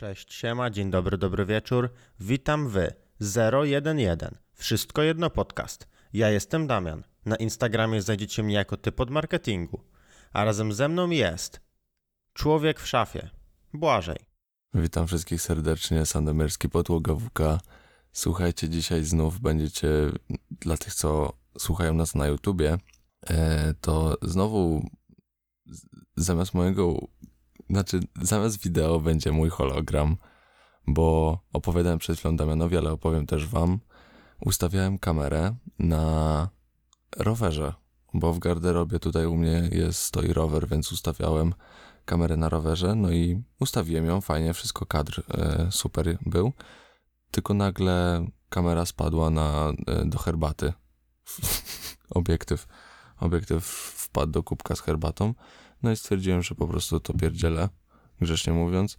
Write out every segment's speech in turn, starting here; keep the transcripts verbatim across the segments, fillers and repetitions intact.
Cześć, siema, dzień dobry, dobry wieczór. Witam wy, zero jedenaście, wszystko jedno podcast. Ja jestem Damian, na Instagramie znajdziecie mnie jako typ od marketingu, a razem ze mną jest człowiek w szafie, Błażej. Witam wszystkich serdecznie, Sandemierski, podłoga W K. Słuchajcie, dzisiaj znów będziecie, dla tych co słuchają nas na YouTubie, to znowu zamiast mojego... Znaczy, zamiast wideo będzie mój hologram, bo opowiadałem przed chwilą Damianowi, ale opowiem też wam. Ustawiałem kamerę na rowerze, bo w garderobie tutaj u mnie jest stoi rower, więc ustawiałem kamerę na rowerze, no i ustawiłem ją, fajnie, wszystko kadr e, super był, tylko nagle kamera spadła na, e, do herbaty. Obiektyw. Obiektyw wpadł do kubka z herbatą. No i stwierdziłem, że po prostu to pierdzielę, grzecznie mówiąc,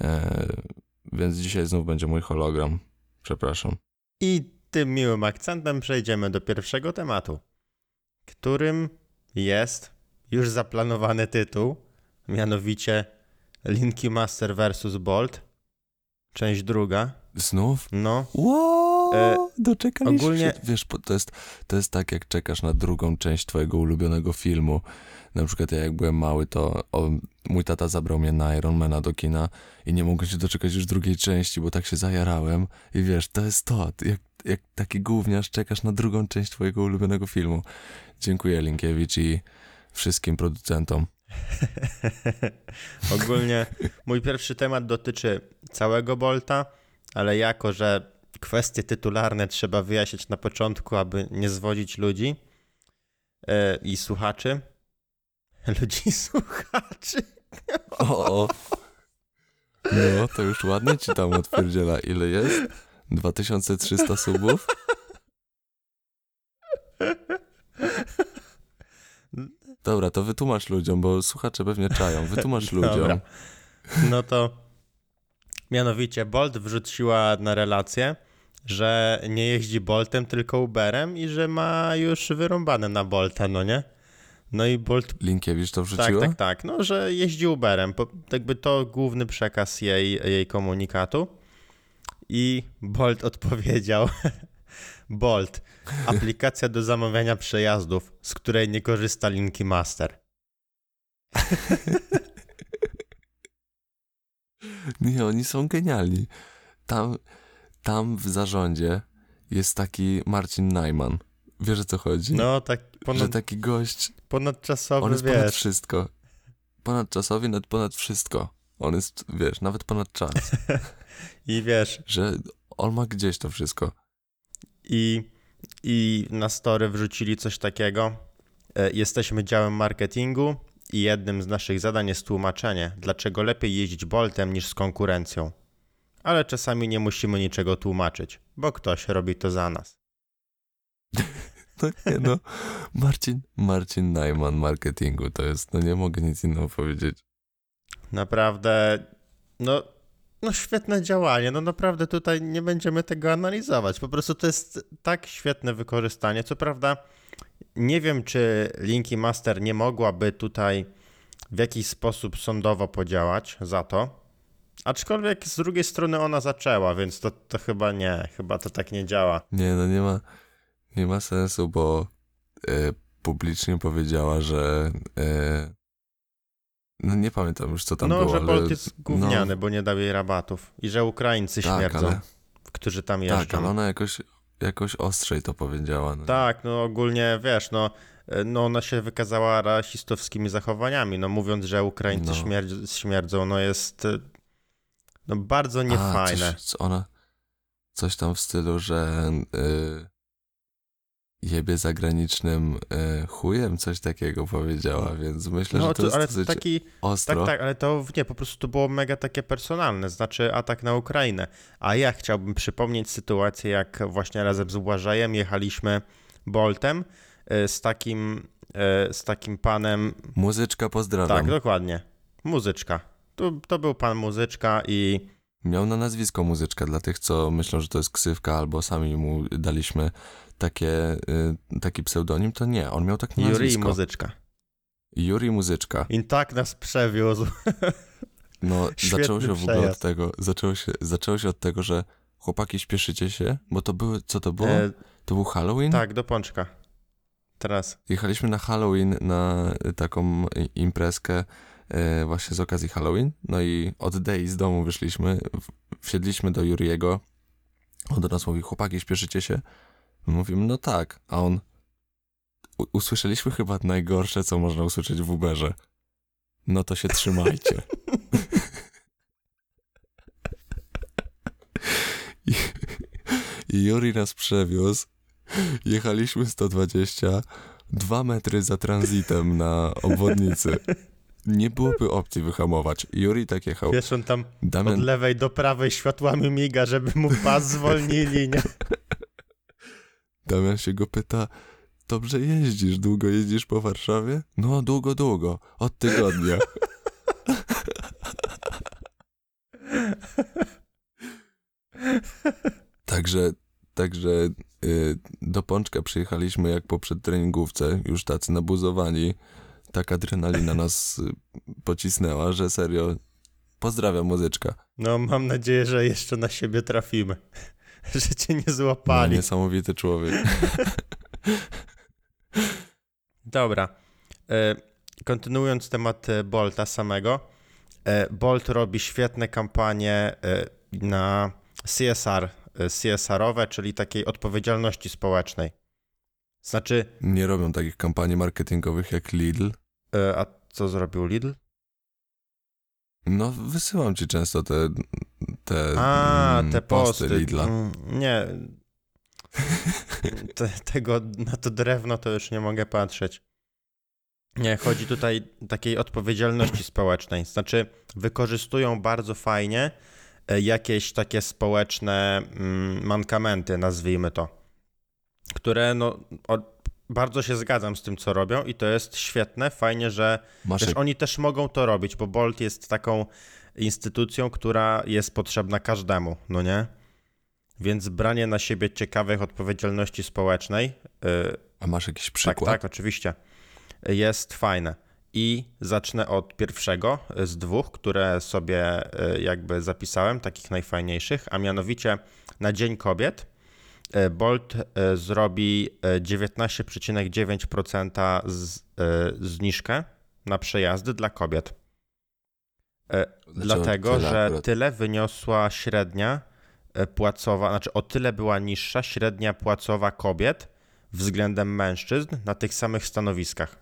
eee, więc dzisiaj znów będzie mój hologram, przepraszam. I tym miłym akcentem przejdziemy do pierwszego tematu, którym jest już zaplanowany tytuł, mianowicie Linki Master versus Bolt, część druga. Znów? No. Wow, e, doczekaliśmy ogólnie... się. Wiesz, to jest, to jest tak, jak czekasz na drugą część twojego ulubionego filmu. Na przykład ja jak byłem mały, to o, mój tata zabrał mnie na Ironmana do kina i nie mogłem się doczekać już drugiej części, bo tak się zajarałem. I wiesz, to jest to, jak, jak taki gówniarz czekasz na drugą część twojego ulubionego filmu. Dziękuję Linkiewicz i wszystkim producentom. Ogólnie mój pierwszy temat dotyczy całego Bolta, ale jako, że kwestie tytularne trzeba wyjaśnić na początku, aby nie zwodzić ludzi yy, i słuchaczy. Ludzi słuchaczy. O, o. No, to już ładnie ci tam odpierdziela. Ile jest? dwa tysiące trzysta subów? Dobra, to wytłumacz ludziom, bo słuchacze pewnie czają. Wytłumacz ludziom. Dobra. No to... Mianowicie Bolt wrzuciła na relację, że nie jeździ Boltem, tylko Uberem i że ma już wyrąbane na Bolta, no nie? No i Bolt... Linkiewicz to wrzuciła? Tak, tak, tak. No, że jeździ Uberem. Jakby to główny przekaz jej, jej komunikatu. I Bolt odpowiedział. Bolt. Aplikacja do zamawiania przejazdów, z której nie korzysta Linki Master. Nie, oni są genialni. Tam, tam w zarządzie jest taki Marcin Najman. Wiesz, o co chodzi? No, tak ponad... Że taki gość... Ponadczasowy, on jest, wiesz... ponad wszystko. Ponadczasowy, nad ponad wszystko. On jest, wiesz, nawet ponad czas. I wiesz... Że on ma gdzieś to wszystko. I, i na story wrzucili coś takiego. Jesteśmy działem marketingu i jednym z naszych zadań jest tłumaczenie, dlaczego lepiej jeździć Boltem niż z konkurencją. Ale czasami nie musimy niczego tłumaczyć, bo ktoś robi to za nas. No nie no, Marcin, Marcin Najman marketingu to jest, no nie mogę nic innego powiedzieć. Naprawdę, no, no świetne działanie, no naprawdę tutaj nie będziemy tego analizować, po prostu to jest tak świetne wykorzystanie, co prawda... Nie wiem, czy Linki Master nie mogłaby tutaj w jakiś sposób sądowo podziałać za to, aczkolwiek z drugiej strony ona zaczęła, więc to, to chyba nie, chyba to tak nie działa. Nie, no nie ma, nie ma sensu, bo y, publicznie powiedziała, że y, no nie pamiętam już, co tam no, było. No, że Bolt ale... jest gówniany, no... bo nie dał jej rabatów i że Ukraińcy tak, śmierdzą, ale... którzy tam jeżdżą. Tak, ale ona jakoś... Jakoś ostrzej to powiedziała. No. Tak, no ogólnie, wiesz, no, no ona się wykazała rasistowskimi zachowaniami, no mówiąc, że Ukraińcy no. Śmierdz, śmierdzą, no jest no bardzo niefajne. A, coś, ona, coś tam w stylu, że yy, jebie zagranicznym yy, chujem, coś takiego powiedziała, więc myślę, no, że to, to jest ale dosyć taki, ostro. Tak, tak, ale to nie, po prostu to było mega takie personalne, znaczy atak na Ukrainę. A ja chciałbym przypomnieć sytuację, jak właśnie razem z Błażejem jechaliśmy Boltem yy, z takim yy, z takim panem... Muzyczka, pozdrawiam. Tak, dokładnie. Muzyczka. To, to był pan Muzyczka i... Miał na nazwisko Muzyczka, dla tych, co myślą, że to jest ksywka, albo sami mu daliśmy takie, y, taki pseudonim, to nie, on miał tak nazwisko. Jurij Muzyczka. Jurij Muzyczka. I tak nas przewiózł. No, zaczęło się w ogóle od tego, zaczęło się, zaczęło się od tego, że chłopaki, śpieszycie się, bo to były, co to było? E... To był Halloween? Tak, do Pączka. Teraz. Jechaliśmy na Halloween, na taką imprezkę e, właśnie z okazji Halloween, no i od Dei z domu wyszliśmy, wsiedliśmy do Juriego, on do nas mówi, chłopaki, śpieszycie się? Mówimy, no tak, a on, U- usłyszeliśmy chyba najgorsze, co można usłyszeć w Uberze. No to się trzymajcie. I, i Juri nas przewiózł. Jechaliśmy sto dwadzieścia, dwa metry za transitem na obwodnicy. Nie byłoby opcji wyhamować. Juri tak jechał. Wiesz, on tam Damian... od lewej do prawej światłami miga, żeby mu pas zwolnili, nie? Damian się go pyta, dobrze jeździsz? Długo jeździsz po Warszawie? No, długo, długo. Od tygodnia. Także, także yy, do Pączka przyjechaliśmy jak po przedtreningówce, już tacy nabuzowani. Tak adrenalina nas pocisnęła, że serio, pozdrawiam Muzyczka. No, mam nadzieję, że jeszcze na siebie trafimy. Że cię nie złapali. No, niesamowity człowiek. Dobra. Kontynuując temat Bolta samego. Bolt robi świetne kampanie na C S R, C S R-owe, czyli takiej odpowiedzialności społecznej. Znaczy... Nie robią takich kampanii marketingowych jak Lidl. A co zrobił Lidl? No, wysyłam ci często te... te A, mm, te posty, posty Lidla. Mm, nie... Te, tego, na to drewno to już nie mogę patrzeć. Nie, chodzi tutaj o takiej odpowiedzialności społecznej. Znaczy, wykorzystują bardzo fajnie jakieś takie społeczne mm, mankamenty, nazwijmy to, które no, o, bardzo się zgadzam z tym, co robią i to jest świetne, fajnie, że Masz... też oni też mogą to robić, bo Bolt jest taką instytucją, która jest potrzebna każdemu, no nie? Więc branie na siebie ciekawych odpowiedzialności społecznej. Yy, A masz jakiś przykład? Tak, tak, oczywiście. Jest fajne. I zacznę od pierwszego z dwóch, które sobie yy, jakby zapisałem, takich najfajniejszych, a mianowicie na Dzień Kobiet yy, Bolt yy, zrobi dziewiętnaście przecinek dziewięć procent z, yy, zniżkę na przejazdy dla kobiet. Yy, dlatego, tyle, że tyle wyniosła średnia płacowa, znaczy o tyle była niższa średnia płacowa kobiet względem mężczyzn na tych samych stanowiskach.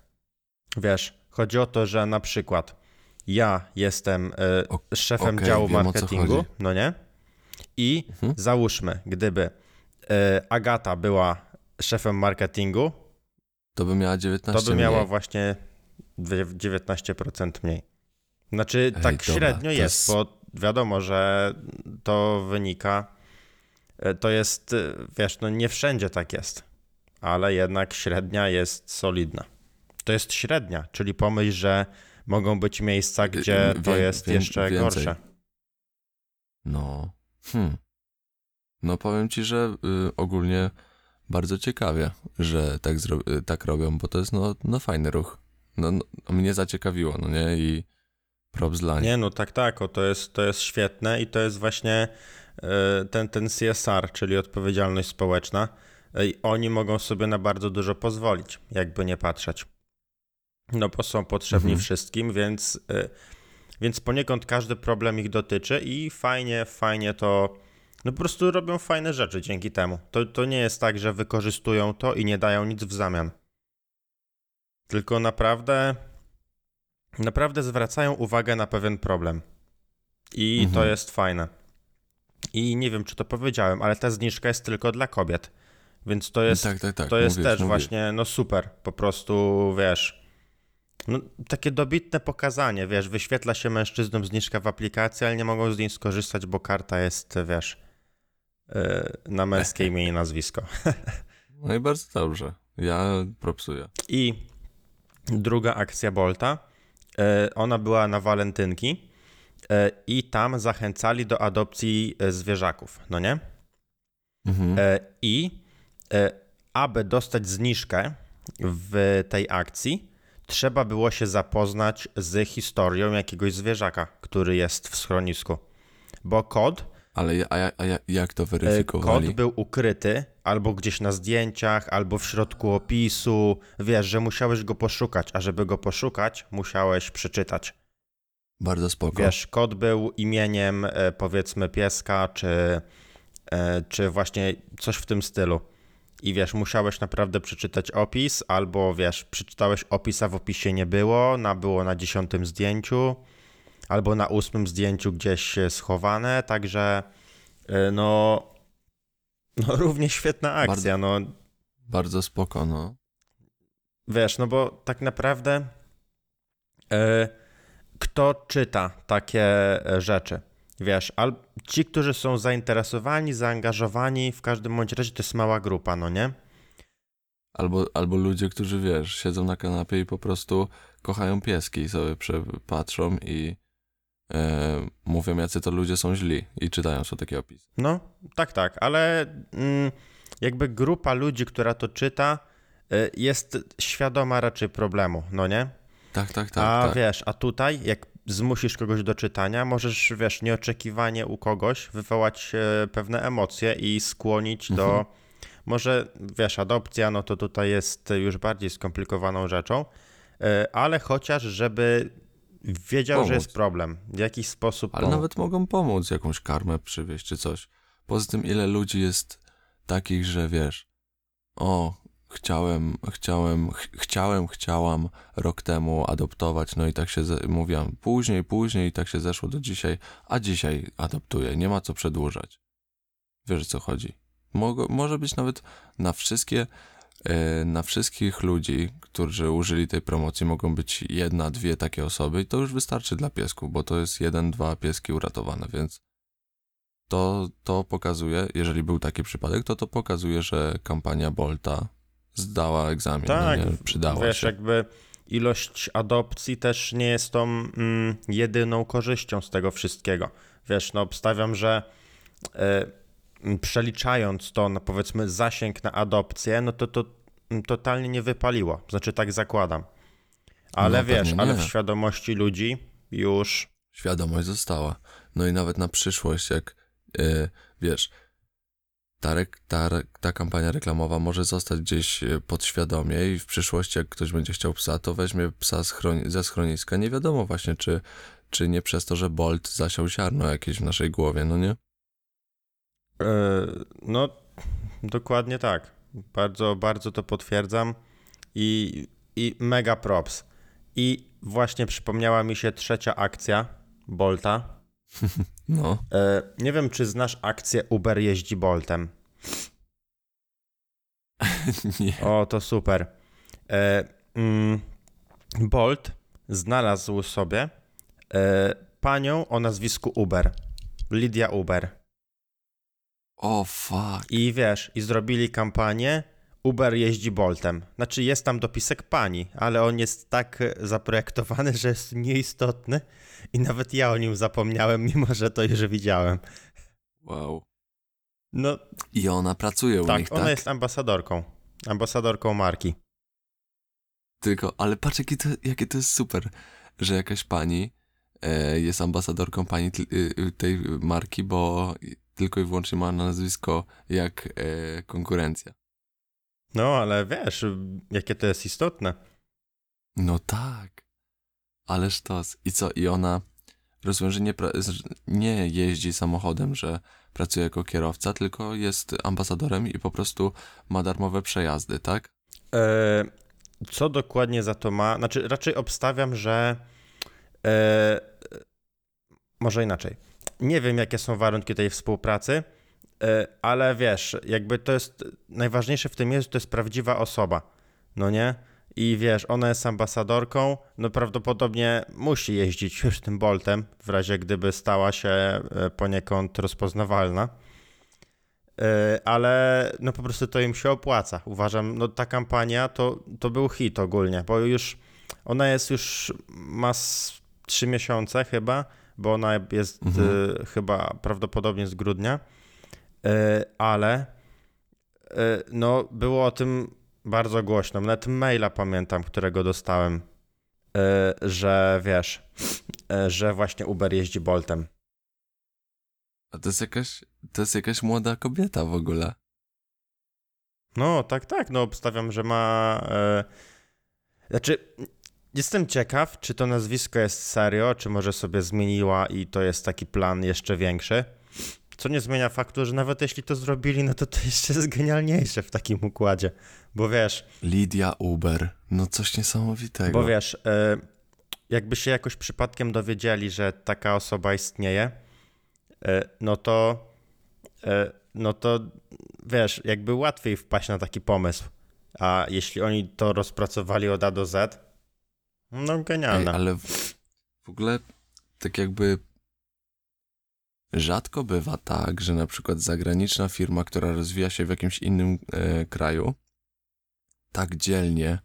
Wiesz, chodzi o to, że na przykład ja jestem y, o, szefem okay, działu wiem, marketingu, no nie? I mhm. załóżmy, gdyby y, Agata była szefem marketingu, to by miała dziewiętnaście procent to by miała mniej. Właśnie dziewiętnaście procent mniej. Znaczy Ej, tak dobra, średnio jest, jest, bo wiadomo, że to wynika, to jest, wiesz, no nie wszędzie tak jest, ale jednak średnia jest solidna. To jest średnia, czyli pomyśl, że mogą być miejsca, gdzie to jest wie, wie, jeszcze więcej. gorsze. No, hmm. No powiem ci, że y, ogólnie bardzo ciekawie, że tak, zro- tak robią, bo to jest no, no fajny ruch. No, no, mnie zaciekawiło, no nie? I props dla nich. Nie, no tak, tak, o, to jest, to jest świetne i to jest właśnie y, ten, ten C S R, czyli odpowiedzialność społeczna. I oni mogą sobie na bardzo dużo pozwolić, jakby nie patrzeć. No bo są potrzebni mhm. wszystkim, więc, y, więc poniekąd każdy problem ich dotyczy i fajnie, fajnie to, no po prostu robią fajne rzeczy dzięki temu. To, to nie jest tak, że wykorzystują to i nie dają nic w zamian. Tylko naprawdę... Naprawdę zwracają uwagę na pewien problem i mhm. to jest fajne. I nie wiem, czy to powiedziałem, ale ta zniżka jest tylko dla kobiet, więc to jest, tak, tak, tak. To jest mówisz, też mówisz. Właśnie no super, po prostu wiesz, no, takie dobitne pokazanie, wiesz, wyświetla się mężczyznom zniżka w aplikacji, ale nie mogą z niej skorzystać, bo karta jest, wiesz, na męskie imię i nazwisko. No i bardzo dobrze, ja propsuję. I druga akcja Bolta. Ona była na walentynki i tam zachęcali do adopcji zwierzaków, no nie? Mhm. I aby dostać zniżkę w tej akcji, trzeba było się zapoznać z historią jakiegoś zwierzaka, który jest w schronisku, bo kod... Ale a, a jak to weryfikowali? Kod był ukryty albo gdzieś na zdjęciach, albo w środku opisu. Wiesz, że musiałeś go poszukać, a żeby go poszukać, musiałeś przeczytać. Bardzo spoko. Wiesz, kod był imieniem, powiedzmy, pieska, czy, czy właśnie coś w tym stylu. I wiesz, musiałeś naprawdę przeczytać opis, albo wiesz, przeczytałeś opis, a w opisie nie było, na, było na dziesiątym zdjęciu, albo na ósmym zdjęciu gdzieś schowane, także no, no równie świetna akcja. Bardzo, no. Bardzo spoko, no. Wiesz, no bo tak naprawdę yy, kto czyta takie rzeczy? Wiesz, al- ci, którzy są zainteresowani, zaangażowani, w każdym bądź razie to jest mała grupa, no nie? Albo, albo ludzie, którzy, wiesz, siedzą na kanapie i po prostu kochają pieski i sobie przepatrzą i yy, mówią, jacy to ludzie są źli i czytają sobie takie opisy. No, tak, tak, ale mm, jakby grupa ludzi, która to czyta, yy, jest świadoma raczej problemu, no nie? Tak, tak, tak. A tak. Wiesz, a tutaj, jak zmusisz kogoś do czytania, możesz, wiesz, nieoczekiwanie u kogoś wywołać e, pewne emocje i skłonić mhm. do... Może, wiesz, adopcja, no to tutaj jest już bardziej skomplikowaną rzeczą, e, ale chociaż, żeby wiedział, pomóc. Że jest problem, w jakiś sposób... Ale pom- nawet mogą pomóc, jakąś karmę przywieźć czy coś. Poza tym, ile ludzi jest takich, że wiesz, o... Chciałem, chciałem, ch- chciałem, chciałam rok temu adoptować, no i tak się ze- mówiłam później, później i tak się zeszło do dzisiaj, a dzisiaj adoptuję, nie ma co przedłużać. Wiesz, o co chodzi. Mog- może być nawet na wszystkie, yy, na wszystkich ludzi, którzy użyli tej promocji, mogą być jedna, dwie takie osoby i to już wystarczy dla piesków, bo to jest jeden, dwa pieski uratowane, więc to, to pokazuje, jeżeli był taki przypadek, to to pokazuje, że kampania Bolta zdała egzamin, tak, no nie, przydała wiesz, się. Jakby ilość adopcji też nie jest tą mm, jedyną korzyścią z tego wszystkiego. Wiesz, no obstawiam, że y, przeliczając to na powiedzmy zasięg na adopcję, no to to totalnie nie wypaliło. Znaczy tak zakładam. Ale no, wiesz, ale w świadomości ludzi już... Świadomość została. No i nawet na przyszłość, jak y, wiesz... Ta, ta, ta kampania reklamowa może zostać gdzieś podświadomie i w przyszłości, jak ktoś będzie chciał psa, to weźmie psa schroni- ze schroniska. Nie wiadomo właśnie, czy, czy nie przez to, że Bolt zasiał ziarno jakieś w naszej głowie, no nie? Yy, no, dokładnie tak. Bardzo, bardzo to potwierdzam i, i mega props. I właśnie przypomniała mi się trzecia akcja Bolta. No. Yy, nie wiem, czy znasz akcję Uber jeździ Boltem. Nie. O, to super. Yy, mm, Bolt znalazł sobie yy, panią o nazwisku Uber. Lidia Uber. O, oh, fuck. I wiesz, i zrobili kampanię Uber jeździ Boltem. Znaczy jest tam dopisek pani, ale on jest tak zaprojektowany, że jest nieistotny i nawet ja o nim zapomniałem, mimo że to już widziałem. Wow. No. I ona pracuje u tak, nich, tak? Ona jest ambasadorką. Ambasadorką marki. Tylko, ale patrz, jakie to, jakie to jest super, że jakaś pani e, jest ambasadorką pani t, y, tej marki, bo tylko i wyłącznie ma nazwisko jak e, konkurencja. No, ale wiesz, jakie to jest istotne. No tak. Ale sztos. I co? I ona, rozumiem, że nie, pra- nie jeździ samochodem, że pracuje jako kierowca, tylko jest ambasadorem i po prostu ma darmowe przejazdy, tak? E, co dokładnie za to ma? Znaczy, raczej obstawiam, że... E, może inaczej. Nie wiem, jakie są warunki tej współpracy, ale wiesz, jakby to jest, najważniejsze w tym jest, że to jest prawdziwa osoba, no nie? I wiesz, ona jest ambasadorką, no prawdopodobnie musi jeździć już tym Boltem, w razie gdyby stała się poniekąd rozpoznawalna, ale no po prostu to im się opłaca. Uważam, no ta kampania to, to był hit ogólnie, bo już, ona jest już, ma trzy miesiące chyba, bo ona jest mhm. chyba prawdopodobnie z grudnia, ale no było o tym bardzo głośno. Nawet maila pamiętam, którego dostałem że wiesz, że właśnie Uber jeździ Boltem. A to jest jakaś, to jest jakaś młoda kobieta w ogóle. No, tak, tak, no obstawiam, że ma... Yy... Znaczy, jestem ciekaw, czy to nazwisko jest serio, czy może sobie zmieniła i to jest taki plan jeszcze większy. Co nie zmienia faktu, że nawet jeśli to zrobili, no to to jeszcze jest genialniejsze w takim układzie, bo wiesz... Lidia Uber, no coś niesamowitego. Bo wiesz, yy, jakby się jakoś przypadkiem dowiedzieli, że taka osoba istnieje, yy, no to... Yy, no to wiesz, jakby łatwiej wpaść na taki pomysł. A jeśli oni to rozpracowali od A do Z, no genialne. Ej, ale w, w ogóle tak jakby rzadko bywa tak, że na przykład zagraniczna firma, która rozwija się w jakimś innym e, kraju, tak dzielnie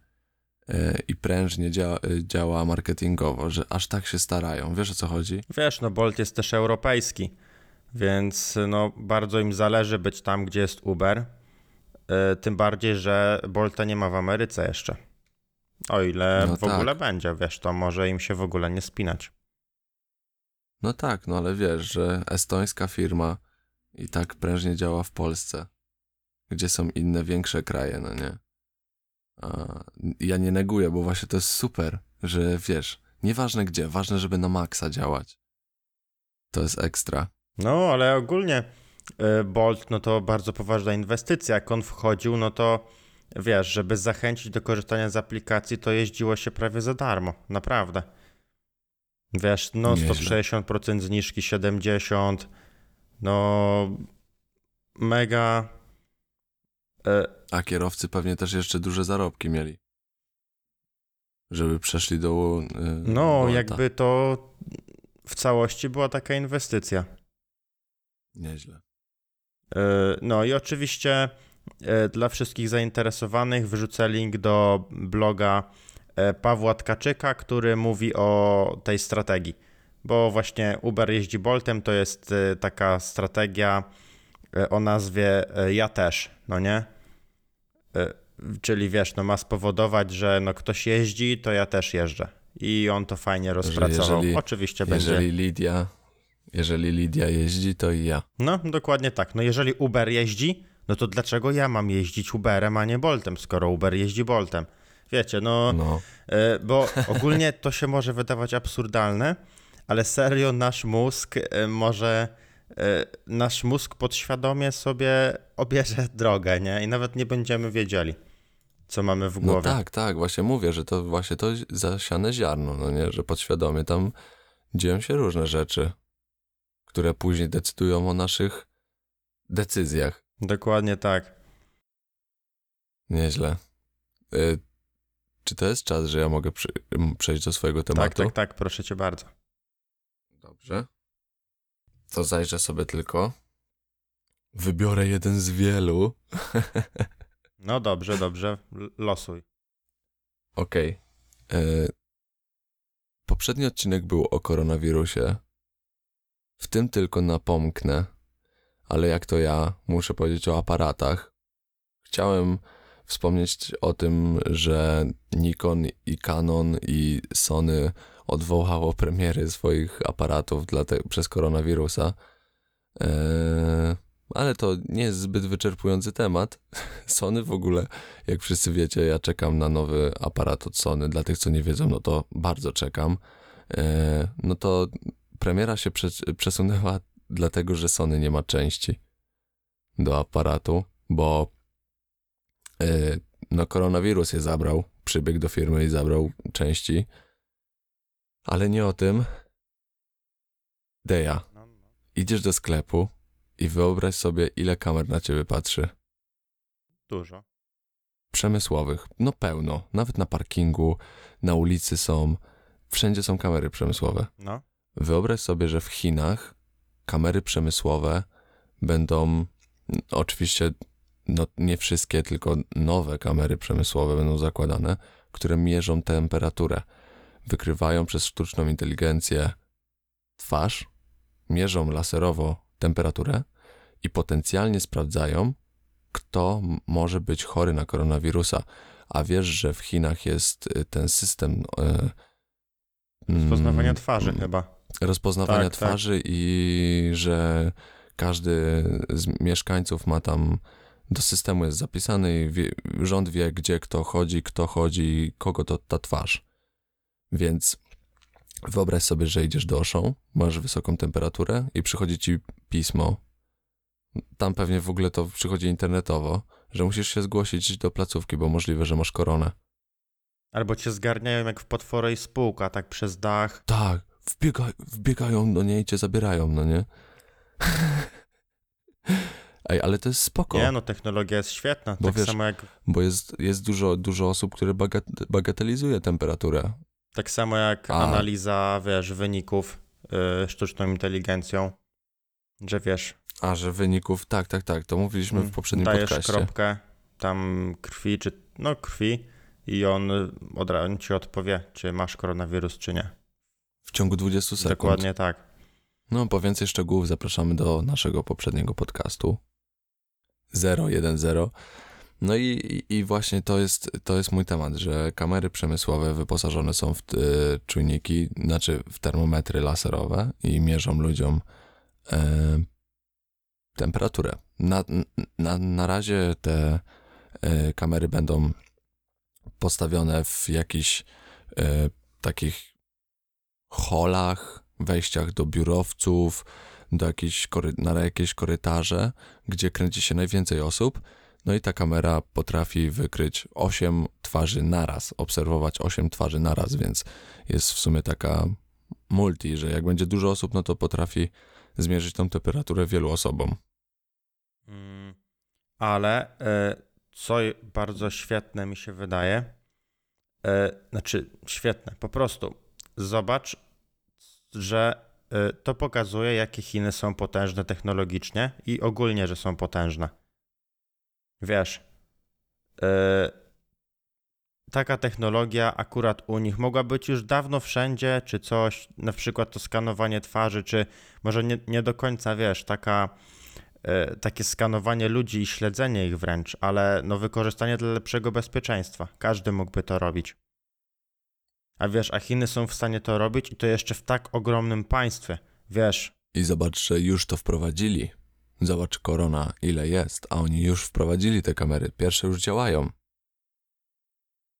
e, i prężnie działa, działa marketingowo, że aż tak się starają. Wiesz, o co chodzi? Wiesz, no Bolt jest też europejski. Więc no, bardzo im zależy być tam, gdzie jest Uber, yy, tym bardziej, że Bolta nie ma w Ameryce jeszcze. O ile no w tak. ogóle będzie, wiesz, to może im się w ogóle nie spinać. No tak, no ale wiesz, że estońska firma i tak prężnie działa w Polsce, gdzie są inne większe kraje, no nie? A ja nie neguję, bo właśnie to jest super, że wiesz, nieważne gdzie, ważne, żeby na maksa działać. To jest ekstra. No, ale ogólnie Bolt, no to bardzo poważna inwestycja. Jak on wchodził, no to wiesz, żeby zachęcić do korzystania z aplikacji, to jeździło się prawie za darmo. Naprawdę. Wiesz, no sto sześćdziesiąt procent zniżki, siedemdziesiąt procent. No, mega. A kierowcy pewnie też jeszcze duże zarobki mieli. Żeby przeszli do... No, do jakby to... W całości była taka inwestycja. Nieźle. No i oczywiście dla wszystkich zainteresowanych wyrzucę link do bloga Pawła Tkaczyka, który mówi o tej strategii. Bo właśnie Uber jeździ Boltem to jest taka strategia o nazwie ja też, no nie? Czyli wiesz, no ma spowodować, że no ktoś jeździ, to ja też jeżdżę. I on to fajnie rozpracował. Jeżeli, Oczywiście jeżeli będzie... Lidia, jeżeli Lidia jeździ, to i ja. No, dokładnie tak. No jeżeli Uber jeździ, no to dlaczego ja mam jeździć Uberem, a nie Boltem, skoro Uber jeździ Boltem? Wiecie, no... no. Y, bo ogólnie to się może wydawać absurdalne, ale serio nasz mózg y, może... Y, nasz mózg podświadomie sobie obierze drogę, nie? I nawet nie będziemy wiedzieli, co mamy w głowie. No tak, tak, właśnie mówię, że to właśnie to zasiane ziarno, no nie, że podświadomie tam dzieją się różne rzeczy, które później decydują o naszych decyzjach. Dokładnie tak. Nieźle. Y- czy to jest czas, że ja mogę przy- przejść do swojego tematu? Tak, tak, tak, proszę cię bardzo. Dobrze. To zajrzę sobie tylko. Wybiorę jeden z wielu. No dobrze, dobrze. Losuj. Okej. Okay. Poprzedni odcinek był o koronawirusie. W tym tylko napomknę, ale jak to ja muszę powiedzieć o aparatach. Chciałem wspomnieć o tym, że Nikon i Canon i Sony odwołało premiery swoich aparatów dla te, przez koronawirusa. Eee... Ale to nie jest zbyt wyczerpujący temat. Sony w ogóle, jak wszyscy wiecie, ja czekam na nowy aparat od Sony. Dla tych, co nie wiedzą, no to bardzo czekam. E, no to premiera się prze- przesunęła dlatego, że Sony nie ma części do aparatu, bo e, no koronawirus je zabrał, przybiegł do firmy i zabrał części. Ale nie o tym. Deja, idziesz do sklepu, i wyobraź sobie, ile kamer na ciebie patrzy. Dużo. Przemysłowych. No pełno. Nawet na parkingu, na ulicy są. Wszędzie są kamery przemysłowe. No. Wyobraź sobie, że w Chinach kamery przemysłowe będą... Oczywiście no, nie wszystkie, tylko nowe kamery przemysłowe będą zakładane, które mierzą temperaturę. Wykrywają przez sztuczną inteligencję twarz, mierzą laserowo temperaturę i potencjalnie sprawdzają, kto m- może być chory na koronawirusa. A wiesz, że w Chinach jest ten system e, Rozpoznawania twarzy chyba. Rozpoznawania tak, twarzy tak. I że każdy z mieszkańców ma tam, do systemu jest zapisany i wie, rząd wie, gdzie kto chodzi, kto chodzi, kogo to ta twarz. Więc wyobraź sobie, że idziesz do Auchan, masz wysoką temperaturę i przychodzi ci pismo. Tam pewnie w ogóle to przychodzi internetowo, że musisz się zgłosić do placówki, bo możliwe, że masz koronę. Albo cię zgarniają jak w potworę i spółka, tak przez dach. Tak, wbiega, wbiegają do niej i cię zabierają, no nie? Ej, ale to jest spoko. Nie, no technologia jest świetna, bo tak wiesz, samo jak... Bo jest, jest dużo, dużo osób, które bagat, bagatelizuje temperaturę. Tak samo jak A. analiza, wiesz, wyników yy, sztuczną inteligencją, że wiesz... A, że wyników, tak, tak, tak, to mówiliśmy w poprzednim dajesz podcaście. Dajesz kropkę, tam krwi, czy no krwi i on od razu ci odpowie, czy masz koronawirus, czy nie. W ciągu dwudziestu sekund. Dokładnie tak. No, po więcej szczegółów zapraszamy do naszego poprzedniego podcastu. zero jeden zero. No i, i właśnie to jest, to jest mój temat, że kamery przemysłowe wyposażone są w y, czujniki, znaczy w termometry laserowe i mierzą ludziom y, temperaturę. Na, na, na razie te y, kamery będą postawione w jakichś y, takich holach, wejściach do biurowców, do jakiejś kory, na jakieś korytarze, gdzie kręci się najwięcej osób. No i ta kamera potrafi wykryć osiem twarzy naraz, obserwować osiem twarzy naraz, więc jest w sumie taka multi, że jak będzie dużo osób, no to potrafi zmierzyć tą temperaturę wielu osobom. Ale co bardzo świetne mi się wydaje, znaczy świetne, po prostu zobacz, że to pokazuje, jakie Chiny są potężne technologicznie i ogólnie, że są potężne. Wiesz, yy, taka technologia akurat u nich mogła być już dawno wszędzie, czy coś, na przykład to skanowanie twarzy, czy może nie, nie do końca, wiesz, taka, yy, takie skanowanie ludzi i śledzenie ich wręcz, ale no wykorzystanie dla lepszego bezpieczeństwa. Każdy mógłby to robić. A wiesz, a Chiny są w stanie to robić i to jeszcze w tak ogromnym państwie, wiesz. I zobacz, że już to wprowadzili. Zobacz, korona, ile jest, a oni już wprowadzili te kamery, pierwsze już działają.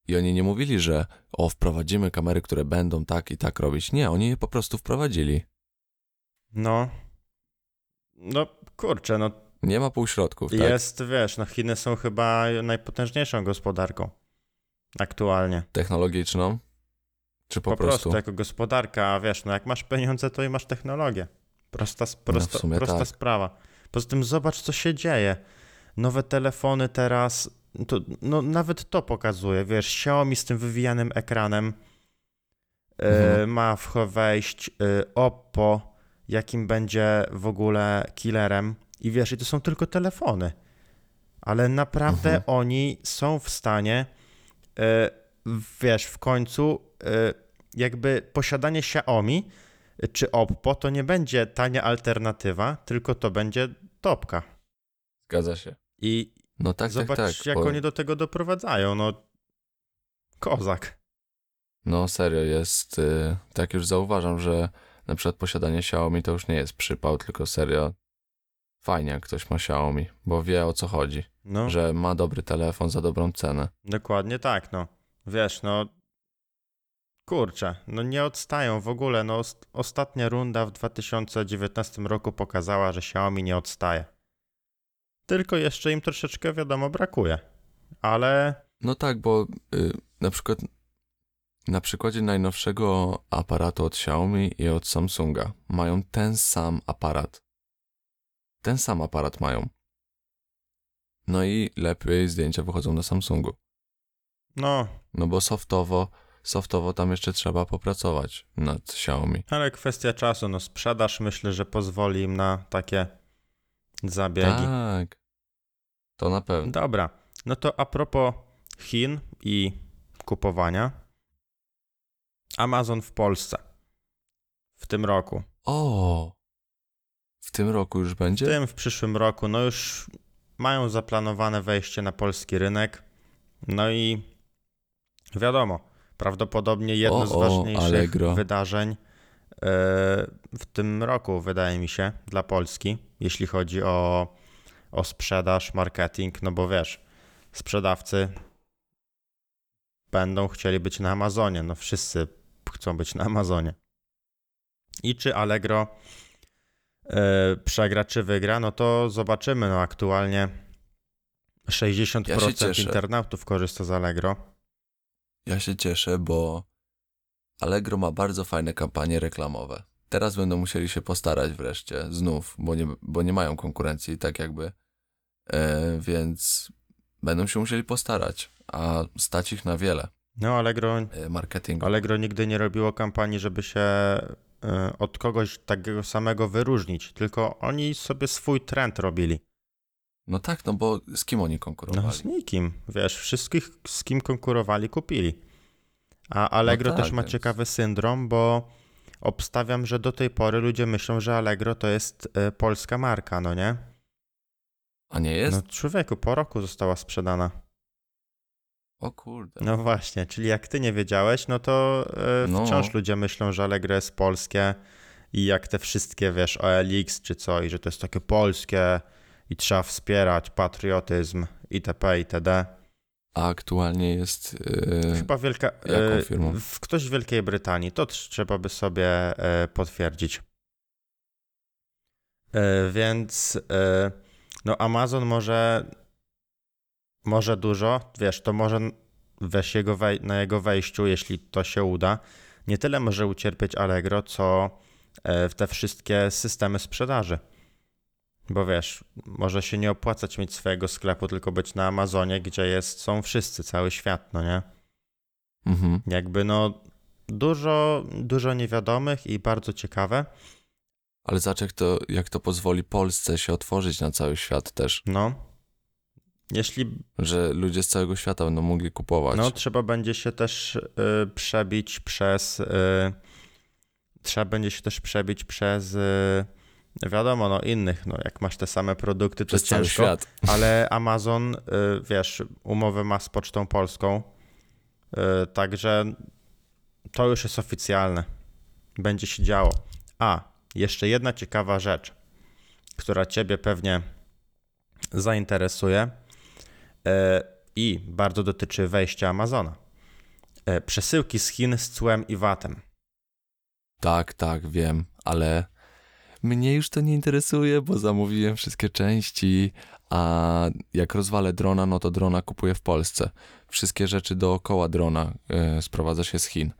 I oni nie mówili, że o, wprowadzimy kamery, które będą tak i tak robić. Nie, oni je po prostu wprowadzili. No, no kurczę, no. Nie ma półśrodków, tak? Jest, wiesz, no Chiny są chyba najpotężniejszą gospodarką aktualnie. Technologiczną? Czy po, po prostu? Po prostu jako gospodarka, a wiesz, no jak masz pieniądze, to i masz technologię. Prosta, prosta, no w sumie prosta tak. sprawa. Poza tym zobacz, co się dzieje. Nowe telefony teraz, to, no nawet to pokazuje, wiesz, Xiaomi z tym wywijanym ekranem mhm. y, ma wejść, y, Oppo, jakim będzie w ogóle killerem i wiesz, i to są tylko telefony, ale naprawdę mhm. oni są w stanie, y, wiesz, w końcu y, jakby posiadanie Xiaomi czy Oppo, to nie będzie tania alternatywa, tylko to będzie topka. Zgadza się. I no tak, zobacz, tak, tak, jak bo... oni do tego doprowadzają, no kozak. No serio, jest, y, tak już zauważam, że na przykład posiadanie Xiaomi to już nie jest przypał, tylko serio fajnie, jak ktoś ma Xiaomi, bo wie, o co chodzi, no. Że ma dobry telefon za dobrą cenę. Dokładnie tak, no. Wiesz, no kurczę, no nie odstają w ogóle, no ostatnia runda w dwa tysiące dziewiętnastym roku pokazała, że Xiaomi nie odstaje. Tylko jeszcze im troszeczkę, wiadomo, brakuje, ale... No tak, bo y, na przykład na przykładzie najnowszego aparatu od Xiaomi i od Samsunga mają ten sam aparat. Ten sam aparat mają. No i lepiej zdjęcia wychodzą na Samsungu. No. No bo softowo... Softowo tam jeszcze trzeba popracować nad Xiaomi. Ale kwestia czasu, no sprzedaż myślę, że pozwoli im na takie zabiegi. Tak, to na pewno. Dobra, no to a propos Chin i kupowania. Amazon w Polsce w tym roku. O, w tym roku już będzie? W tym, w przyszłym roku, no już mają zaplanowane wejście na polski rynek. No i wiadomo. Prawdopodobnie jedno o, z ważniejszych o, Allegro. wydarzeń w tym roku, wydaje mi się, dla Polski, jeśli chodzi o, o sprzedaż, marketing, no bo wiesz, sprzedawcy będą chcieli być na Amazonie, no wszyscy chcą być na Amazonie. I czy Allegro yy, przegra, czy wygra, no to zobaczymy, no aktualnie sześćdziesiąt procent ja internautów korzysta z Allegro. Ja się cieszę, bo Allegro ma bardzo fajne kampanie reklamowe. Teraz będą musieli się postarać wreszcie, znów, bo nie, bo nie mają konkurencji, tak jakby, e, więc będą się musieli postarać, a stać ich na wiele. No Allegro, marketingu. Allegro nigdy nie robiło kampanii, żeby się y, od kogoś takiego samego wyróżnić, tylko oni sobie swój trend robili. No tak, no bo z kim oni konkurowali? No z nikim, wiesz, wszystkich z kim konkurowali kupili. A Allegro no tak, też ma więc... ciekawy syndrom, bo obstawiam, że do tej pory ludzie myślą, że Allegro to jest y, polska marka, no nie? A nie jest? No człowieku, po roku została sprzedana. O kurde. No właśnie, czyli jak ty nie wiedziałeś, no to y, no. wciąż ludzie myślą, że Allegro jest polskie i jak te wszystkie, wiesz, O L X czy co, i że to jest takie polskie i trzeba wspierać patriotyzm itp. itd. A aktualnie jest yy, chyba wielka, yy, jaką firmą? Ktoś w Wielkiej Brytanii, to trzeba by sobie yy, potwierdzić. Yy, więc yy, no Amazon może może dużo, wiesz, to może weź jego wej- na jego wejściu, jeśli to się uda, nie tyle może ucierpieć Allegro, co yy, te wszystkie systemy sprzedaży. Bo wiesz, może się nie opłacać mieć swojego sklepu, tylko być na Amazonie, gdzie jest, są wszyscy, cały świat, no nie? Mhm. Jakby no dużo, dużo niewiadomych i bardzo ciekawe. Ale zobacz, jak to, jak to pozwoli Polsce się otworzyć na cały świat też. No. Jeśli... Że ludzie z całego świata będą mogli kupować. No, trzeba będzie się też y, przebić przez... Y, trzeba będzie się też przebić przez... Y, Wiadomo, no innych, no jak masz te same produkty, to ciężko, świat. Ale Amazon, y, wiesz, umowę ma z Pocztą Polską, y, także to już jest oficjalne, będzie się działo. A, jeszcze jedna ciekawa rzecz, która ciebie pewnie zainteresuje y, i bardzo dotyczy wejścia Amazona. Y, przesyłki z Chin z cłem i vatem. Tak, tak, wiem, ale... Mnie już to nie interesuje, bo zamówiłem wszystkie części, a jak rozwalę drona, no to drona kupuję w Polsce. Wszystkie rzeczy dookoła drona y, sprowadza się z Chin.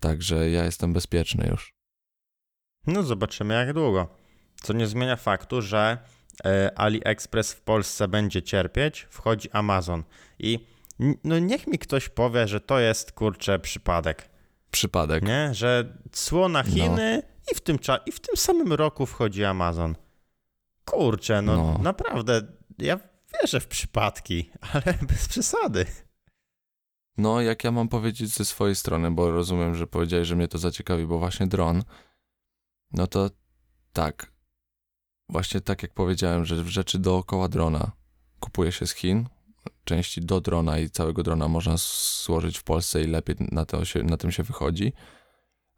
Także ja jestem bezpieczny już. No zobaczymy jak długo. Co nie zmienia faktu, że y, AliExpress w Polsce będzie cierpieć, wchodzi Amazon. I no niech mi ktoś powie, że to jest, kurczę, przypadek. Przypadek. Nie? Że cło na Chiny... No. I w tym cza- i w tym samym roku wchodzi Amazon. Kurczę, no, no naprawdę, ja wierzę w przypadki, ale bez przesady. No, jak ja mam powiedzieć ze swojej strony, bo rozumiem, że powiedziałeś, że mnie to zaciekawi, bo właśnie dron, no to tak, właśnie tak jak powiedziałem, że rzeczy dookoła drona kupuje się z Chin, części do drona i całego drona można złożyć w Polsce i lepiej na, to się, na tym się wychodzi.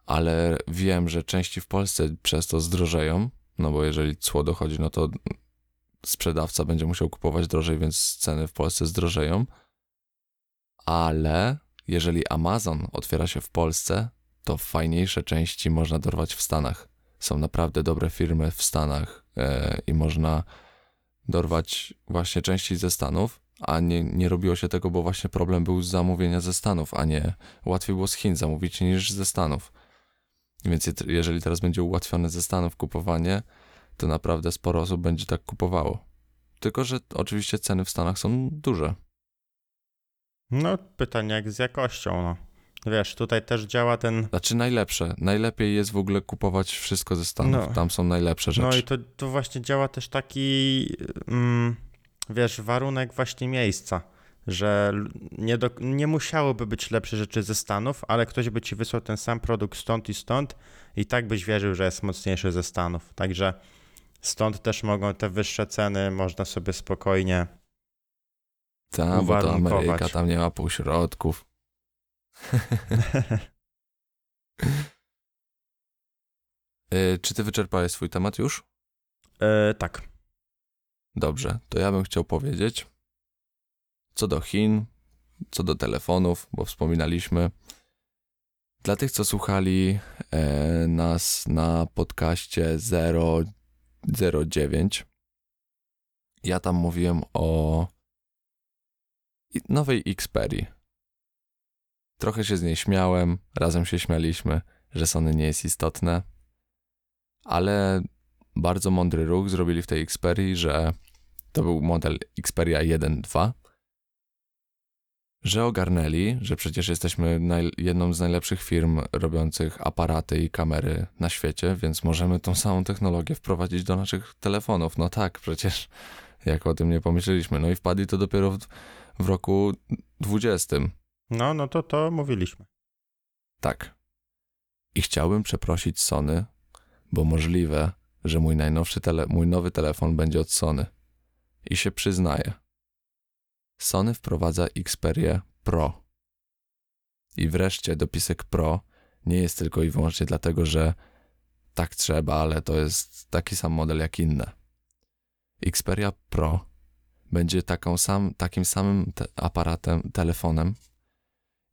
Ale wiem, że części w Polsce przez to zdrożeją, no bo jeżeli cło dochodzi, no to sprzedawca będzie musiał kupować drożej, więc ceny w Polsce zdrożeją. Ale jeżeli Amazon otwiera się w Polsce, to fajniejsze części można dorwać w Stanach. Są naprawdę dobre firmy w Stanach yy, i można dorwać właśnie części ze Stanów, a nie, nie robiło się tego, bo właśnie problem był z zamówienia ze Stanów, a nie łatwiej było z Chin zamówić niż ze Stanów. Więc jeżeli teraz będzie ułatwione ze Stanów kupowanie, to naprawdę sporo osób będzie tak kupowało. Tylko, że oczywiście ceny w Stanach są duże. No, pytanie jak z jakością, no. Wiesz, tutaj też działa ten... Znaczy najlepsze. Najlepiej jest w ogóle kupować wszystko ze Stanów. No. Tam są najlepsze rzeczy. No i to, to właśnie działa też taki, mm, wiesz, warunek właśnie miejsca, że nie, do, nie musiałoby być lepsze rzeczy ze Stanów, ale ktoś by ci wysłał ten sam produkt stąd i stąd i tak byś wierzył, że jest mocniejszy ze Stanów. Także stąd też mogą te wyższe ceny, można sobie spokojnie uwarunkować. Ta, bo to Ameryka tam nie ma półśrodków. y, czy ty wyczerpałeś swój temat już? E, tak. Dobrze, to ja bym chciał powiedzieć co do Chin, co do telefonów, bo wspominaliśmy. Dla tych, co słuchali e, nas na podcaście zero dziewięć, ja tam mówiłem o nowej Xperii. Trochę się z niej śmiałem, razem się śmialiśmy, że Sony nie jest istotne, ale bardzo mądry ruch zrobili w tej Xperii, że to był model Xperia jeden dwa, że ogarnęli, że przecież jesteśmy naj, jedną z najlepszych firm robiących aparaty i kamery na świecie, więc możemy tą samą technologię wprowadzić do naszych telefonów. No tak, przecież jak o tym nie pomyśleliśmy. No i wpadli to dopiero w, w roku dwudziestym. No, no to to mówiliśmy. Tak. I chciałbym przeprosić Sony, bo możliwe, że mój najnowszy tele, mój nowy telefon będzie od Sony. I się przyznaję. Sony wprowadza Xperia Pro. I wreszcie dopisek Pro nie jest tylko i wyłącznie dlatego, że tak trzeba, ale to jest taki sam model jak inne. Xperia Pro będzie taką sam, takim samym te aparatem, telefonem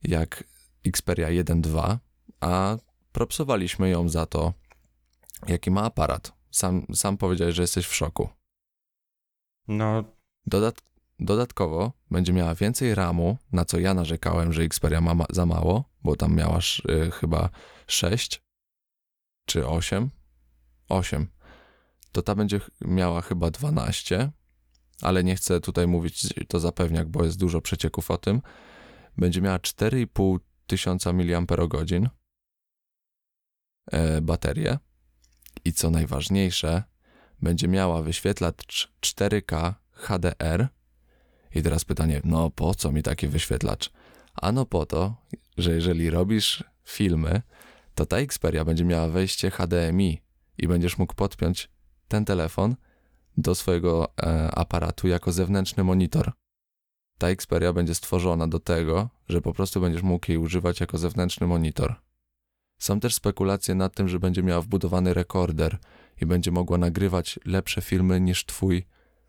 jak Xperia jeden dwa, a propsowaliśmy ją za to, jaki ma aparat. Sam, sam powiedziałeś, że jesteś w szoku. No. Dodatkowo Dodatkowo będzie miała więcej ramu, na co ja narzekałem, że Xperia ma, ma za mało, bo tam miała sz, y, chyba sześć czy osiem. osiem. To ta będzie miała chyba dwanaście, ale nie chcę tutaj mówić to zapewniak, bo jest dużo przecieków o tym. Będzie miała cztery i pół tysiąca miliamperogodzin y, baterię i co najważniejsze, będzie miała wyświetlacz cztery K H D R. I teraz pytanie, no po co mi taki wyświetlacz? Ano po to, że jeżeli robisz filmy, to ta Xperia będzie miała wejście H D M I i będziesz mógł podpiąć ten telefon do swojego e, aparatu jako zewnętrzny monitor. Ta Xperia będzie stworzona do tego, że po prostu będziesz mógł jej używać jako zewnętrzny monitor. Są też spekulacje nad tym, że będzie miała wbudowany rekorder i będzie mogła nagrywać lepsze filmy niż twój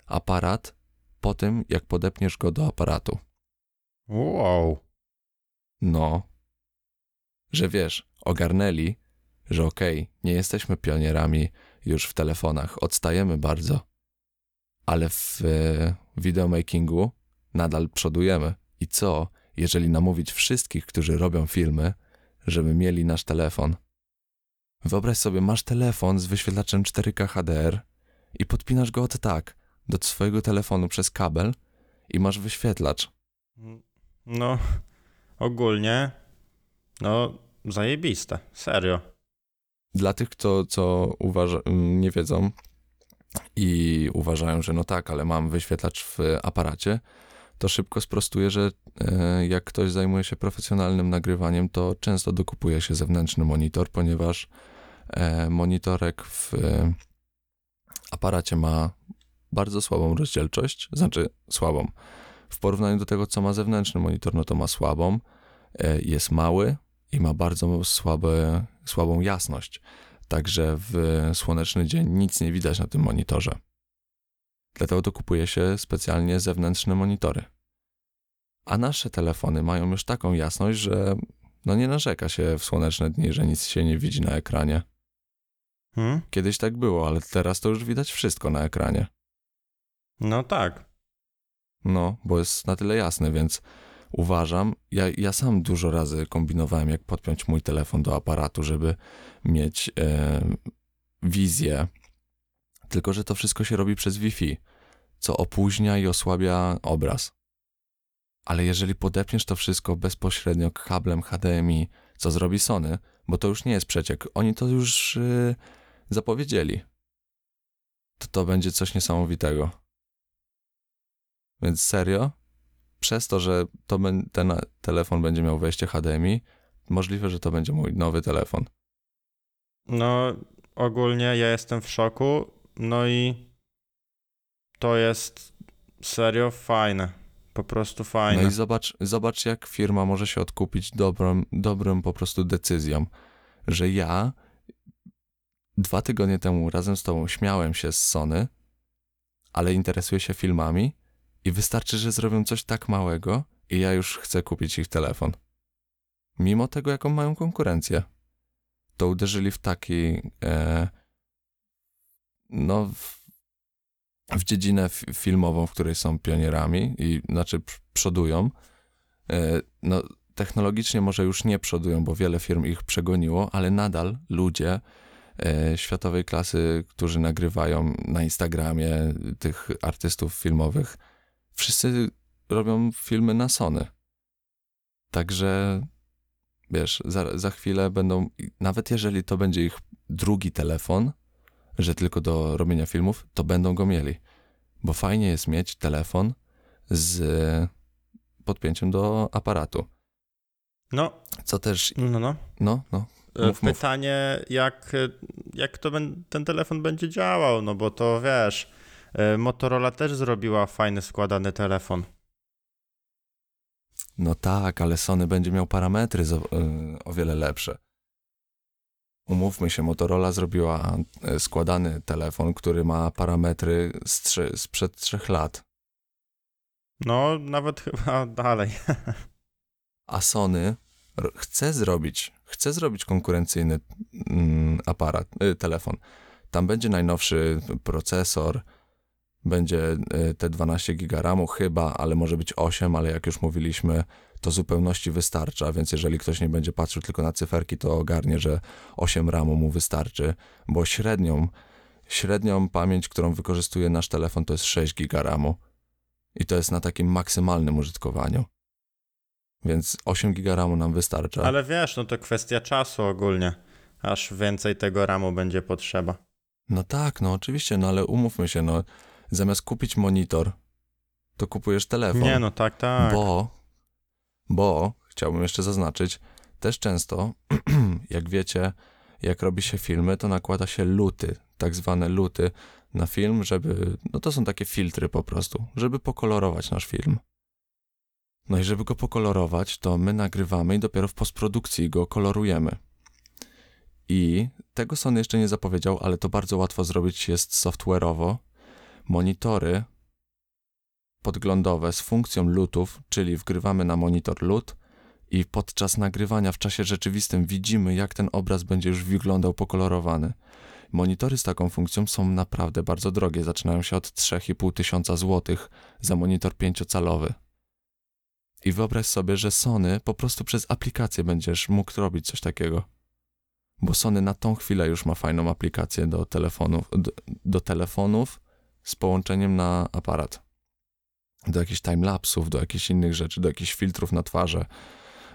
aparat, po tym, jak podepniesz go do aparatu. Wow. No. Że wiesz, ogarnęli, że okej, okay, nie jesteśmy pionierami już w telefonach, odstajemy bardzo, ale w e, videomakingu nadal przodujemy. I co, jeżeli namówić wszystkich, którzy robią filmy, żeby mieli nasz telefon? Wyobraź sobie, masz telefon z wyświetlaczem cztery K H D R i podpinasz go od tak, do swojego telefonu przez kabel i masz wyświetlacz. No, ogólnie, no, zajebiste, serio. Dla tych, kto, co uważa, nie wiedzą i uważają, że no tak, ale mam wyświetlacz w aparacie, to szybko sprostuję, że jak ktoś zajmuje się profesjonalnym nagrywaniem, to często dokupuje się zewnętrzny monitor, ponieważ monitorek w aparacie ma bardzo słabą rozdzielczość, znaczy słabą. W porównaniu do tego, co ma zewnętrzny monitor, no to ma słabą, jest mały i ma bardzo słabe, słabą jasność. Także w słoneczny dzień nic nie widać na tym monitorze. Dlatego to kupuje się specjalnie zewnętrzne monitory. A nasze telefony mają już taką jasność, że no nie narzeka się w słoneczne dni, że nic się nie widzi na ekranie. Hmm? Kiedyś tak było, ale teraz to już widać wszystko na ekranie. No tak. No, bo jest na tyle jasny, więc uważam, ja, ja sam dużo razy kombinowałem, jak podpiąć mój telefon do aparatu, żeby mieć e, wizję, tylko że to wszystko się robi przez Wi-Fi, co opóźnia i osłabia obraz. Ale jeżeli podepniesz to wszystko bezpośrednio kablem H D M I, co zrobi Sony, bo to już nie jest przeciek, oni to już e, zapowiedzieli, to to będzie coś niesamowitego. Więc serio, przez to, że to ten telefon będzie miał wejście H D M I, możliwe, że to będzie mój nowy telefon. No, ogólnie ja jestem w szoku, no i to jest serio fajne. po prostu fajne. No i zobacz, zobacz jak firma może się odkupić dobrą, dobrą po prostu decyzją, że ja dwa tygodnie temu razem z tobą śmiałem się z Sony, ale interesuję się filmami i wystarczy, że zrobią coś tak małego i ja już chcę kupić ich telefon. Mimo tego, jaką mają konkurencję. To uderzyli w taki, e, no, w, w dziedzinę f- filmową, w której są pionierami i, znaczy, przodują. E, no, technologicznie może już nie przodują, bo wiele firm ich przegoniło, ale nadal ludzie e, światowej klasy, którzy nagrywają na Instagramie tych artystów filmowych, wszyscy robią filmy na Sony. Także... Wiesz, za, za chwilę będą, nawet jeżeli to będzie ich drugi telefon, że tylko do robienia filmów, to będą go mieli. Bo fajnie jest mieć telefon z podpięciem do aparatu. No. Co też... No, no. No, no. Mów, Pytanie, mów. Jak, jak to ben, ten telefon będzie działał, no bo to wiesz, Motorola też zrobiła fajny składany telefon. No tak, ale Sony będzie miał parametry o wiele lepsze. Umówmy się, Motorola zrobiła składany telefon, który ma parametry z trzy, sprzed trzech lat. No, nawet chyba dalej. A Sony chce zrobić, chce zrobić konkurencyjny aparat, telefon. Tam będzie najnowszy procesor, będzie te dwanaście giga ramu chyba, ale może być osiem, ale jak już mówiliśmy, to zupełności wystarcza, więc jeżeli ktoś nie będzie patrzył tylko na cyferki, to ogarnie, że osiem ramu mu wystarczy, bo średnią, średnią pamięć, którą wykorzystuje nasz telefon, to jest sześć giga ramu i to jest na takim maksymalnym użytkowaniu, więc osiem giga ramu nam wystarcza. Ale wiesz, no to kwestia czasu ogólnie, aż więcej tego ramu będzie potrzeba. No tak, no oczywiście, no ale umówmy się, no zamiast kupić monitor, to kupujesz telefon. Nie, no tak, tak. Bo, bo chciałbym jeszcze zaznaczyć, też często, jak wiecie, jak robi się filmy, to nakłada się luty, tak zwane luty na film, żeby, no to są takie filtry po prostu, żeby pokolorować nasz film. No i żeby go pokolorować, to my nagrywamy i dopiero w postprodukcji go kolorujemy. I tego Sony jeszcze nie zapowiedział, ale to bardzo łatwo zrobić jest software'owo. Monitory podglądowe z funkcją lutów, czyli wgrywamy na monitor lut i podczas nagrywania w czasie rzeczywistym widzimy, jak ten obraz będzie już wyglądał pokolorowany. Monitory z taką funkcją są naprawdę bardzo drogie, zaczynają się od trzy i pół tysiąca złotych za monitor pięciocalowy. I wyobraź sobie, że Sony po prostu przez aplikację będziesz mógł robić coś takiego. Bo Sony na tą chwilę już ma fajną aplikację do telefonów, do, do telefonów z połączeniem na aparat. Do jakichś timelapsów, do jakichś innych rzeczy, do jakichś filtrów na twarze,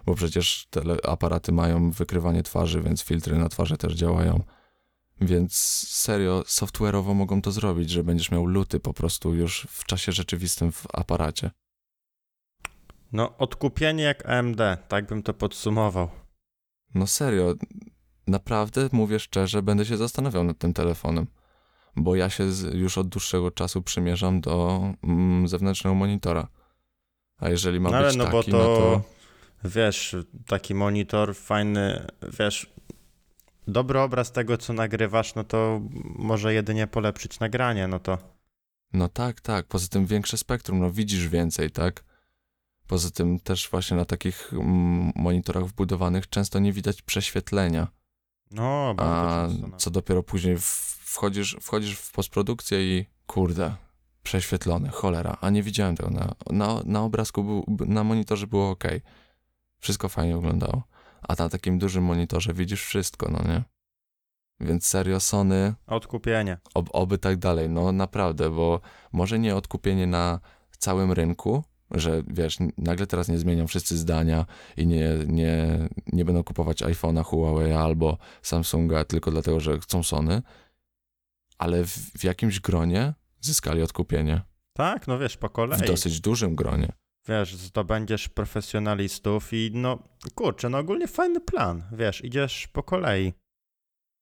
bo przecież tele, aparaty mają wykrywanie twarzy, więc filtry na twarzy też działają. Więc serio, software'owo mogą to zrobić, że będziesz miał luty po prostu już w czasie rzeczywistym w aparacie. No, odkupienie jak A M D, tak bym to podsumował. No serio, naprawdę, mówię szczerze, będę się zastanawiał nad tym telefonem, bo ja się z, już od dłuższego czasu przymierzam do mm, zewnętrznego monitora. A jeżeli ma no być no taki, bo to, no to... Wiesz, taki monitor fajny, wiesz, dobry obraz tego, co nagrywasz, no to może jedynie polepszyć nagranie, no to... No tak, tak, poza tym większe spektrum, no widzisz więcej, tak? Poza tym też właśnie na takich mm, monitorach wbudowanych często nie widać prześwietlenia. No, a co dopiero później wchodzisz, wchodzisz w postprodukcję i kurde, prześwietlone, cholera, a nie widziałem tego na, na, na obrazku, był, na monitorze było okej. Okay. Wszystko fajnie wyglądało, a na takim dużym monitorze widzisz wszystko, no nie? Więc serio, Sony... Odkupienie. Ob, oby tak dalej, no naprawdę, bo może nie odkupienie na całym rynku, że wiesz, nagle teraz nie zmienią wszyscy zdania i nie, nie, nie będą kupować iPhone'a, Huawei albo Samsunga tylko dlatego, że chcą Sony, ale w, w jakimś gronie zyskali odkupienie. Tak, no wiesz, po kolei. W dosyć dużym gronie. Wiesz, zdobędziesz profesjonalistów i no, kurczę, no ogólnie fajny plan, wiesz, idziesz po kolei.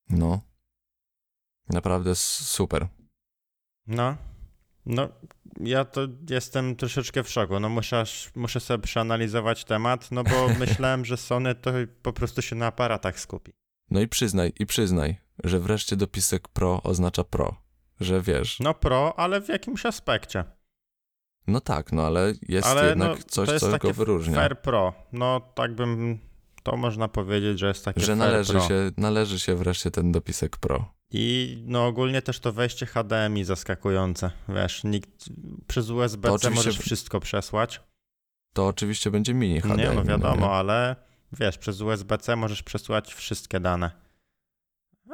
No, naprawdę super. No. No, ja to jestem troszeczkę w szoku. No, muszę, muszę sobie przeanalizować temat, no bo myślałem, że Sony to po prostu się na aparatach skupi. No i przyznaj, i przyznaj, że wreszcie dopisek Pro oznacza Pro, że wiesz. No Pro, ale w jakimś aspekcie. No tak, no ale jest ale jednak no, coś, jest co go wyróżnia. Fair Pro, no tak bym, to można powiedzieć, że jest takie że fair należy Pro. Że należy się wreszcie ten dopisek Pro. I no ogólnie też to wejście H D M I zaskakujące, wiesz, nikt, przez U S B C możesz wszystko przesłać. To oczywiście będzie mini H D M I. Nie, no wiadomo, nie? Ale wiesz, przez U S B C możesz przesłać wszystkie dane.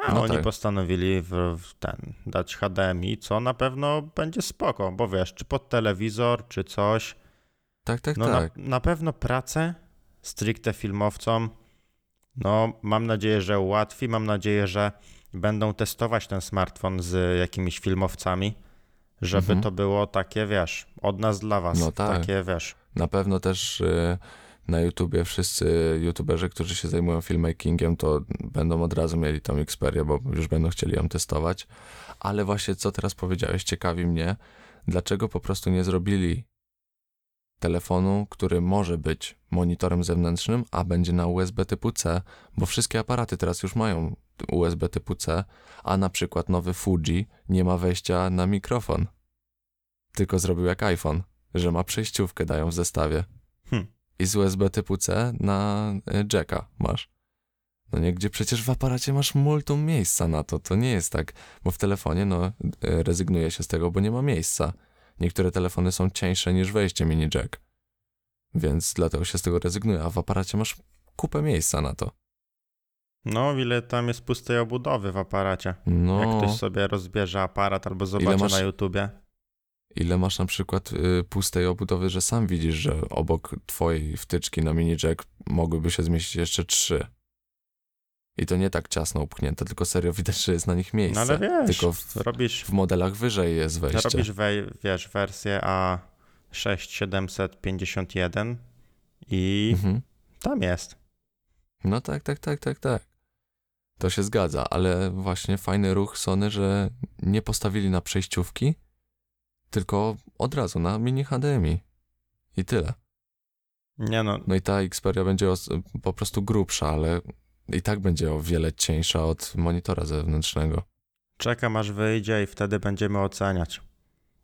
A no oni tak. postanowili w, w ten, dać H D M I, co na pewno będzie spoko, bo wiesz, czy pod telewizor, czy coś. Tak, tak, no tak. Na, na pewno pracę stricte filmowcom, no mam nadzieję, że ułatwi, mam nadzieję, że będą testować ten smartfon z jakimiś filmowcami, żeby mhm. to było takie, wiesz, od nas dla was, no tak. takie, wiesz. Na pewno też y, na YouTubie wszyscy youtuberzy, którzy się zajmują filmmakingiem, to będą od razu mieli tą Xperię, bo już będą chcieli ją testować. Ale właśnie co teraz powiedziałeś, ciekawi mnie, dlaczego po prostu nie zrobili telefonu, który może być monitorem zewnętrznym, a będzie na U S B typu C, bo wszystkie aparaty teraz już mają U S B typu C, a na przykład nowy Fuji nie ma wejścia na mikrofon. Tylko zrobił jak iPhone, że ma przejściówkę, dają w zestawie. Hmm. I z U S B typu C na jacka masz. No niegdzie przecież w aparacie masz multum miejsca na to, to nie jest tak, bo w telefonie no rezygnuje się z tego, bo nie ma miejsca. Niektóre telefony są cieńsze niż wejście mini jack, więc dlatego się z tego rezygnuje, a w aparacie masz kupę miejsca na to. No, ile tam jest pustej obudowy w aparacie. No. Jak ktoś sobie rozbierze aparat albo zobaczy masz, na YouTubie. Ile masz na przykład y, pustej obudowy, że sam widzisz, że obok twojej wtyczki na mini jack mogłyby się zmieścić jeszcze trzy. I to nie tak ciasno upchnięte, tylko serio widać, że jest na nich miejsce. No ale wiesz, tylko w, robisz, w modelach wyżej jest wejście. Robisz, wej, wiesz, wersję A sześć siedemset pięćdziesiąt jeden i mhm. tam jest. No tak, tak, tak, tak, tak. To się zgadza, ale właśnie fajny ruch Sony, że nie postawili na przejściówki, tylko od razu na mini H D M I. I tyle. Nie no. No i ta Xperia będzie po prostu grubsza, ale i tak będzie o wiele cieńsza od monitora zewnętrznego. Czekam aż wyjdzie i wtedy będziemy oceniać.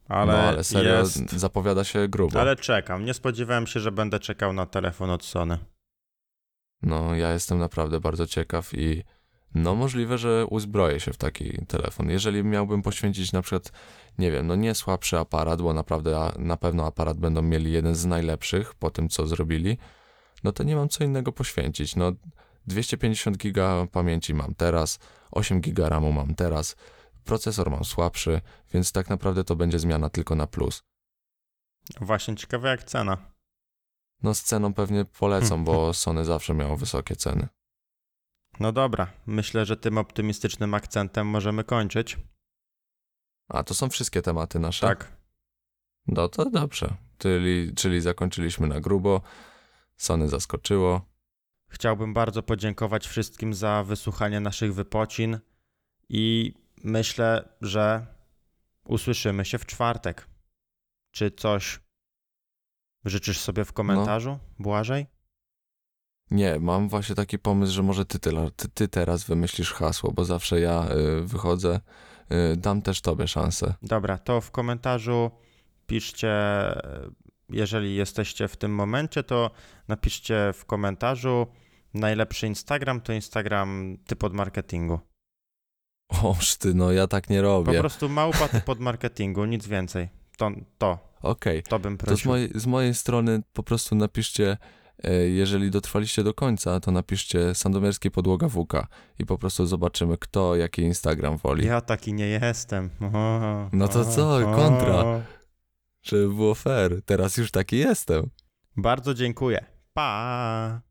Ale no ale serio jest... zapowiada się grubo. Ale czekam, nie spodziewałem się, że będę czekał na telefon od Sony. No ja jestem naprawdę bardzo ciekaw i no możliwe, że uzbroję się w taki telefon. Jeżeli miałbym poświęcić na przykład, nie wiem, no nie słabszy aparat, bo naprawdę na pewno aparat będą mieli jeden z najlepszych po tym, co zrobili, no to nie mam co innego poświęcić. No dwieście pięćdziesiąt giga pamięci mam teraz, osiem giga ramu mam teraz, procesor mam słabszy, więc tak naprawdę to będzie zmiana tylko na plus. Właśnie ciekawe jak cena. No z ceną pewnie polecam, bo Sony zawsze miało wysokie ceny. No dobra, myślę, że tym optymistycznym akcentem możemy kończyć. A to są wszystkie tematy nasze? Tak. No to dobrze, czyli, czyli zakończyliśmy na grubo, Sony zaskoczyło. Chciałbym bardzo podziękować wszystkim za wysłuchanie naszych wypocin i myślę, że usłyszymy się w czwartek. Czy coś życzysz sobie w komentarzu, no. Błażej? Nie, mam właśnie taki pomysł, że może ty, ty, ty teraz wymyślisz hasło, bo zawsze ja y, wychodzę. Y, dam też tobie szansę. Dobra, to w komentarzu piszcie, jeżeli jesteście w tym momencie, to napiszcie w komentarzu najlepszy Instagram to Instagram typ od marketingu. Oż ty, no ja tak nie robię. Po prostu małpa typ od marketingu, nic więcej. To, to. Okej, to bym prosił. To z mojej, z mojej strony po prostu napiszcie, jeżeli dotrwaliście do końca, to napiszcie Sandomierski podłoga W K i po prostu zobaczymy, kto jaki Instagram woli. Ja taki nie jestem. O, no to o, co, kontra. O. Żeby było fair, teraz już taki jestem. Bardzo dziękuję. Pa!